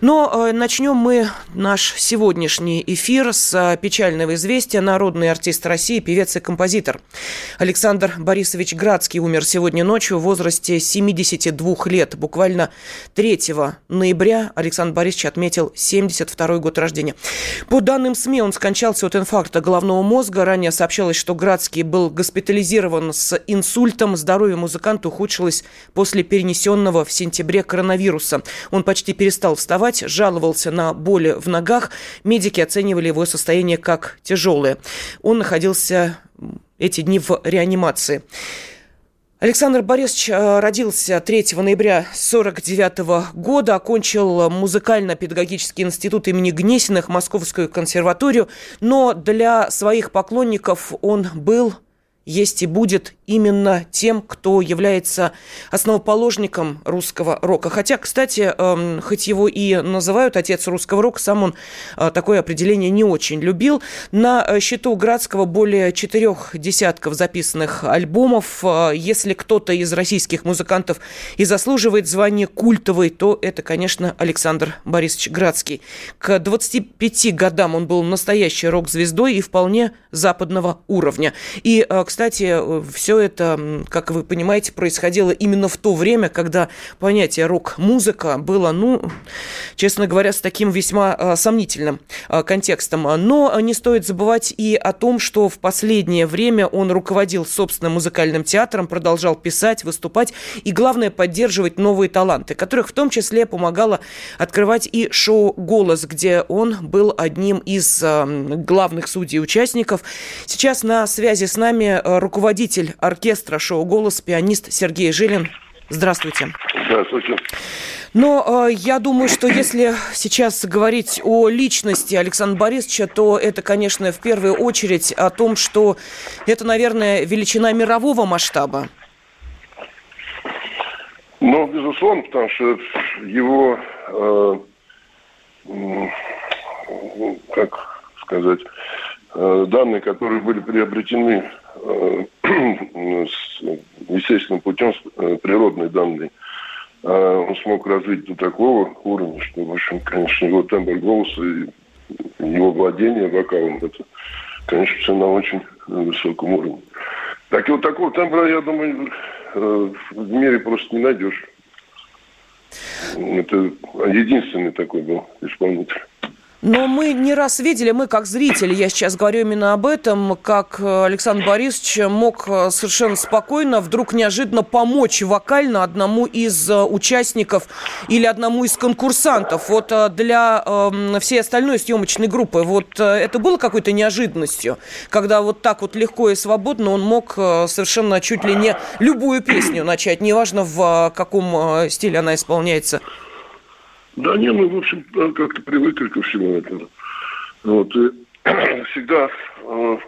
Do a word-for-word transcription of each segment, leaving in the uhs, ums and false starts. Но начнем мы наш сегодняшний эфир с печального известия. Народный артист России, певец и композитор Александр Борисович Градский умер сегодня ночью в возрасте семьдесят два лет. Буквально третьего ноября Александр Борисович отметил семьдесят второй год рождения. По данным СМИ, он скончался от инфаркта головного мозга. Ранее сообщалось, что Градский был госпитализирован с инсультом. Здоровье музыканта ухудшилось после перенесенного в сентябре коронавируса. Он почти перестал вставать, жаловался на боли в ногах. Медики оценивали его состояние как тяжелое. Он находился эти дни в реанимации. Александр Борисович родился третьего ноября сорок девятого года, окончил музыкально-педагогический институт имени Гнесиных, Московскую консерваторию, но для своих поклонников он был, есть и будет именно тем, кто является основоположником русского рока. Хотя, кстати, хоть его и называют отец русского рока, сам он такое определение не очень любил. На счету Градского более четырех десятков записанных альбомов. Если кто-то из российских музыкантов и заслуживает звания культовой, то это, конечно, Александр Борисович Градский. К двадцати пяти годам он был настоящей рок-звездой и вполне западного уровня. И, к Кстати, все это, как вы понимаете, происходило именно в то время, когда понятие рок-музыка было, ну, честно говоря, с таким весьма сомнительным контекстом. Но не стоит забывать и о том, что в последнее время он руководил собственным музыкальным театром, продолжал писать, выступать и, главное, поддерживать новые таланты, которых в том числе помогало открывать и шоу «Голос», где он был одним из главных судей и участников. Сейчас на связи с нами руководитель оркестра шоу «Голос», пианист Сергей Жилин. Здравствуйте. Здравствуйте. Но э, я думаю, что если сейчас говорить о личности Александра Борисовича, то это, конечно, в первую очередь о том, что это, наверное, величина мирового масштаба. Ну, безусловно, потому что его, э, как сказать, э, данные, которые были приобретены естественным путем, природные данные, он смог развить до такого уровня, что, в общем, конечно, его тембр голоса и его владение вокалом, это, конечно, все на очень высоком уровне. Так и вот такого тембра, я думаю, в мире просто не найдешь. Это единственный такой был исполнитель. Но мы не раз видели, мы как зрители, я сейчас говорю именно об этом, как Александр Борисович мог совершенно спокойно вдруг неожиданно помочь вокально одному из участников или одному из конкурсантов. Вот для всей остальной съемочной группы вот это было какой-то неожиданностью, когда вот так вот легко и свободно он мог совершенно чуть ли не любую песню начать, неважно в каком стиле она исполняется. Да не, мы, в общем, как-то привыкли ко всему этому. Вот, и всегда э,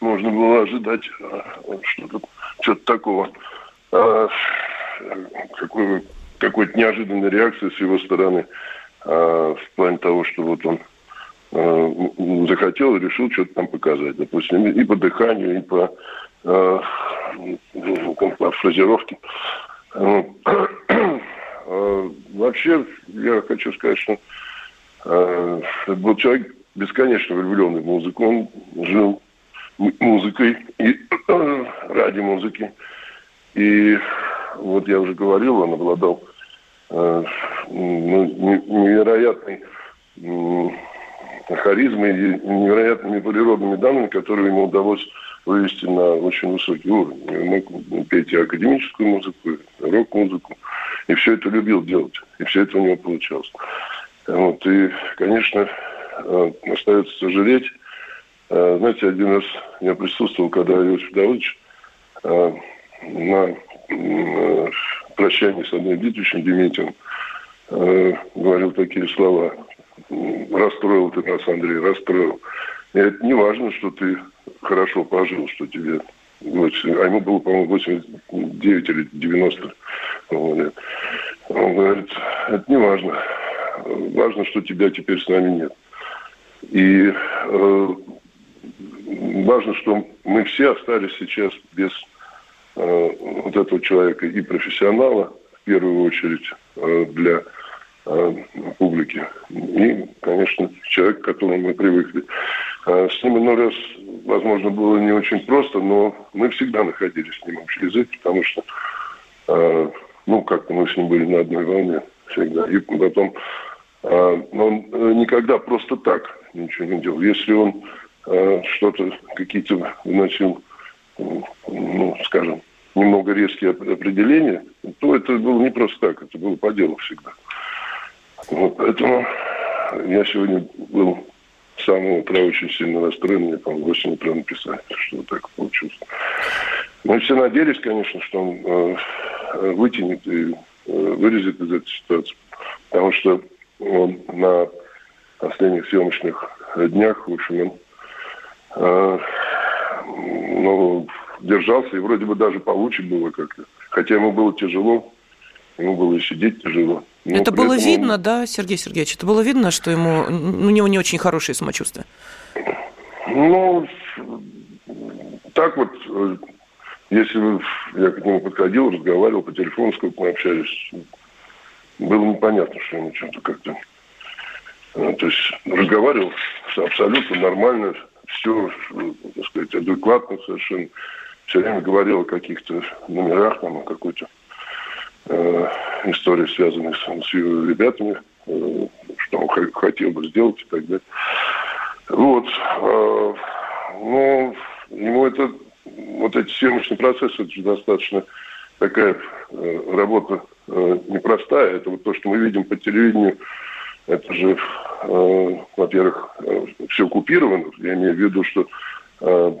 можно было ожидать э, что-то, что-то такого, э, какой, какой-то неожиданной реакции с его стороны, э, в плане того, что вот он э, захотел и решил что-то там показать. Допустим, и по дыханию, и по э, фразировке. Вообще, я хочу сказать, что э, это был человек бесконечно влюбленный в музыку. Он жил музыкой и э, ради музыки. И вот я уже говорил, он обладал э, невероятной э, харизмой и невероятными природными данными, которые ему удалось вывести на очень высокий уровень. Он мог петь и академическую музыку, и рок-музыку. И все это любил делать. И все это у него получалось. Вот. И, конечно, остается сожалеть. Знаете, один раз я присутствовал, когда Иосиф Давыдович на прощании с Андреем Дементьевичем Дементьевым говорил такие слова. Расстроил ты нас, Андрей, расстроил. И это не важно, что ты хорошо пожил, что тебе... А ему было, по-моему, восемьдесят девять или девяносто лет. Он говорит, это не важно. Важно, что тебя теперь с нами нет. И э, важно, что мы все остались сейчас без э, вот этого человека и профессионала, в первую очередь, э, для э, публики. И, конечно, человек, к которому мы привыкли. Э, с ним иной раз, возможно, было не очень просто, но мы всегда находили с ним общий язык, потому что, э, ну, как-то мы с ним были на одной волне всегда. И потом, э, он никогда просто так ничего не делал. Если он что-то, какие-то выносил, ну, скажем, немного резкие определения, то это было не просто так, это было по делу всегда. Вот, поэтому я сегодня был с самого утра очень сильно расстроен, мне там в восемь утра написали, что вот так получилось. Мы все надеялись, конечно, что он э, вытянет и э, вылезет из этой ситуации, потому что он на последних съемочных днях, в общем, он но держался, и вроде бы даже получше было как-то. Хотя ему было тяжело, ему было и сидеть тяжело. Это было видно, он... да, Сергей Сергеевич? Это было видно, что ему, у него не очень хорошее самочувствие? Ну, так вот, если бы я к нему подходил, разговаривал по телефону, сколько мы общались, было непонятно, что ему что-то как-то... То есть разговаривал абсолютно нормально, все, так сказать, адекватно совершенно. Все время говорил о каких-то номерах, там, о какой-то э, истории, связанной с, с его ребятами, э, что он х- хотел бы сделать и так далее. Вот. Э, но ему это, вот эти съемочные процессы, это же достаточно такая э, работа э, непростая. Это вот то, что мы видим по телевидению. Это же, э, во-первых, э, все купировано. Я имею в виду, что э,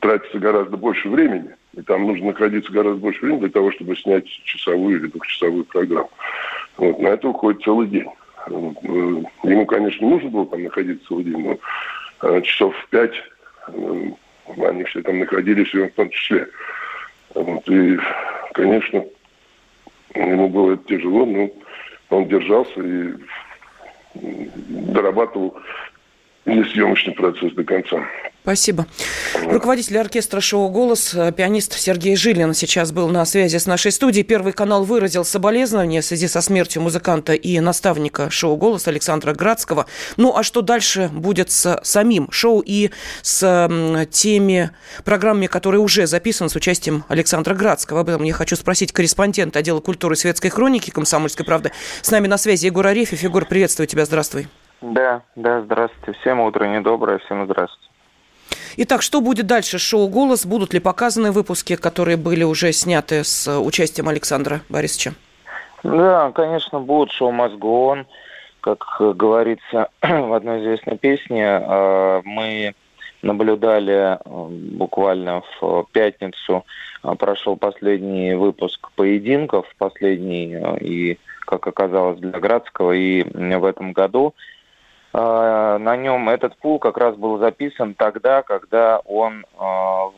тратится гораздо больше времени. И там нужно находиться гораздо больше времени для того, чтобы снять часовую или двухчасовую программу. Вот. На это уходит целый день. Э, э, ему, конечно, нужно было там находиться целый день, но э, часов в пять э, они все там находились, и он в том числе. Вот. И, конечно, ему было это тяжело, но он держался и... дорабатывал и съемочный процесс до конца. Спасибо. Руководитель оркестра шоу «Голос», пианист Сергей Жилин сейчас был на связи с нашей студией. Первый канал выразил соболезнования в связи со смертью музыканта и наставника шоу «Голос» Александра Градского. Ну, а что дальше будет с самим шоу и с теми программами, которые уже записаны с участием Александра Градского? Об этом я хочу спросить корреспондента отдела культуры и светской хроники «Комсомольской правды». С нами на связи Егор Арефьев. Егор, приветствую тебя. Здравствуй. Да, да, здравствуйте. Всем утро недоброе, всем здравствуйте. Итак, что будет дальше с шоу «Голос»? Будут ли показаны выпуски, которые были уже сняты с участием Александра Борисовича? Да, конечно, будет шоу «Must Go On». Как говорится в одной известной песне, мы наблюдали буквально в пятницу, прошел последний выпуск поединков, последний, и, как оказалось, для Градского, и в этом году. На нем этот пул как раз был записан тогда, когда он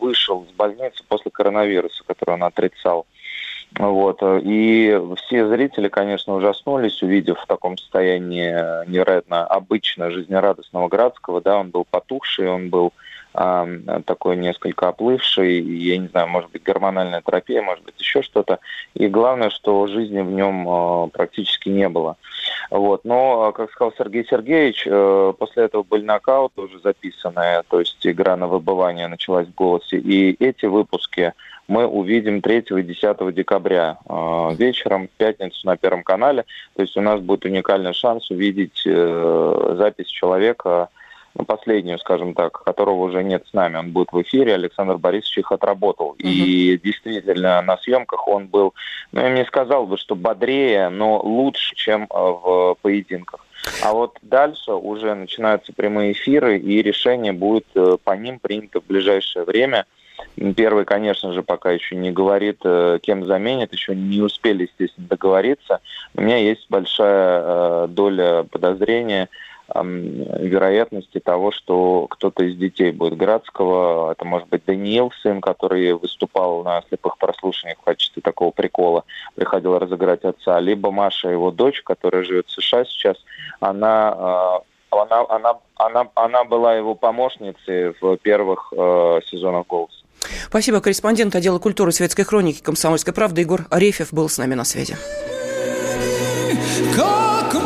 вышел из больницы после коронавируса, который он отрицал. Вот. И все зрители, конечно, ужаснулись, увидев в таком состоянии невероятно обычно жизнерадостного Градского. Да, он был потухший, он был э, такой несколько оплывший, я не знаю, может быть, гормональная терапия, может быть, еще что-то. И главное, что жизни в нем э, практически не было. Вот. Но, как сказал Сергей Сергеевич, э, после этого были нокауты уже записанные, то есть игра на выбывание началась в «Голосе». И эти выпуски мы увидим третьего и десятого декабря э, вечером, в пятницу на Первом канале. То есть у нас будет уникальный шанс увидеть э, запись человека, ну, последнюю, скажем так, которого уже нет с нами. Он будет в эфире, Александр Борисович их отработал. Mm-hmm. И действительно на съемках он был, ну, я не сказал бы, что бодрее, но лучше, чем в поединках. А вот дальше уже начинаются прямые эфиры, и решение будет по ним принято в ближайшее время. Первый, конечно же, пока еще не говорит, кем заменит, еще не успели, естественно, договориться. У меня есть большая доля подозрения, вероятности того, что кто-то из детей будет Градского. Это может быть Даниил, сын, который выступал на слепых прослушаниях в качестве такого прикола, приходил разыграть отца, либо Маша, его дочь, которая живет в США сейчас, она Она, она, она, она была его помощницей в первых э, сезонах «Голоса». Спасибо. Корреспондент отдела культуры «Светской хроники» «Комсомольской правды» Егор Арефьев был с нами на связи. Как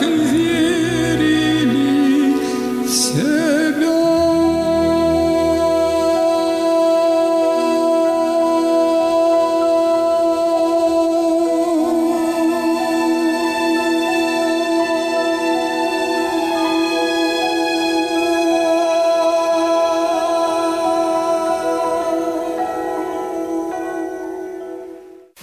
верили все.